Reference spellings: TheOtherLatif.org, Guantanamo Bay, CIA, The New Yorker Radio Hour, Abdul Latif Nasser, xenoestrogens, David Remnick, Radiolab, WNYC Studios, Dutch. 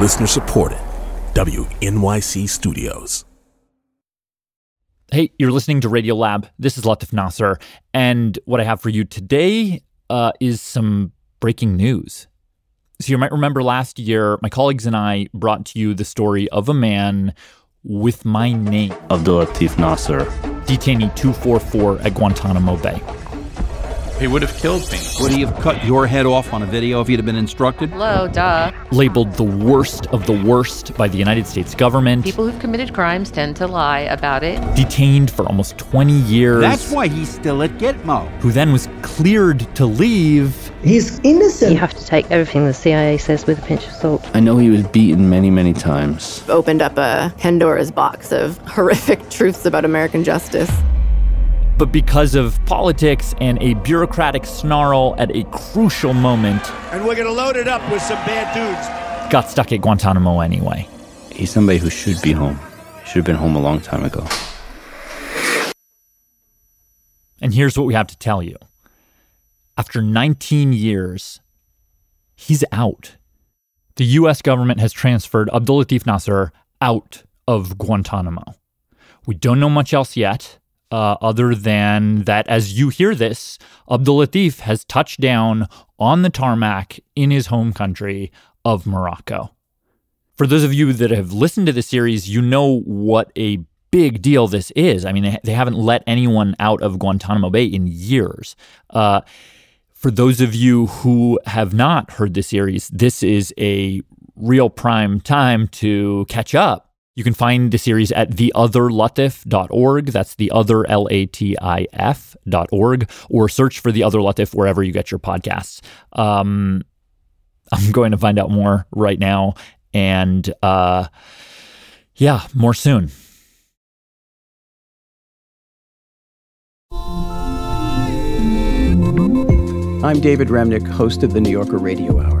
Listener supported, WNYC Studios. Hey, you're listening to Radiolab. This is Latif Nasser. And what I have for you today is some breaking news. So you might remember last year, my colleagues and I brought to you the story of a man with my name. Abdul Latif Nasser. Detainee 244 at Guantanamo Bay. He would have killed me. Would he have cut your head off on a video if he'd have been instructed? Hello, duh. Labeled the worst of the worst by the United States government. People who've committed crimes tend to lie about it. Detained for almost 20 years. That's why he's still at Gitmo. Who then was cleared to leave. He's innocent. You have to take everything the CIA says with a pinch of salt. I know he was beaten many, many times. Opened up a Pandora's box of horrific truths about American justice. But because of politics and a bureaucratic snarl at a crucial moment... And we're going to load it up with some bad dudes. ...got stuck at Guantanamo anyway. He's somebody who should be home. Should have been home a long time ago. And here's what we have to tell you. After 19 years, he's out. The U.S. government has transferred Abdul Latif Nasser out of Guantanamo. We don't know much else yet... Other than that, as you hear this, Abdul Latif has touched down on the tarmac in his home country of Morocco. For those of you that have listened to the series, you know what a big deal this is. I mean, they haven't let anyone out of Guantanamo Bay in years. For those of you who have not heard the series, this is a real prime time to catch up. You can find the series at TheOtherLatif.org. That's TheOtherLatif.org. Or search for The Other Latif wherever you get your podcasts. I'm going to find out more right now. And more soon. I'm David Remnick, host of The New Yorker Radio Hour.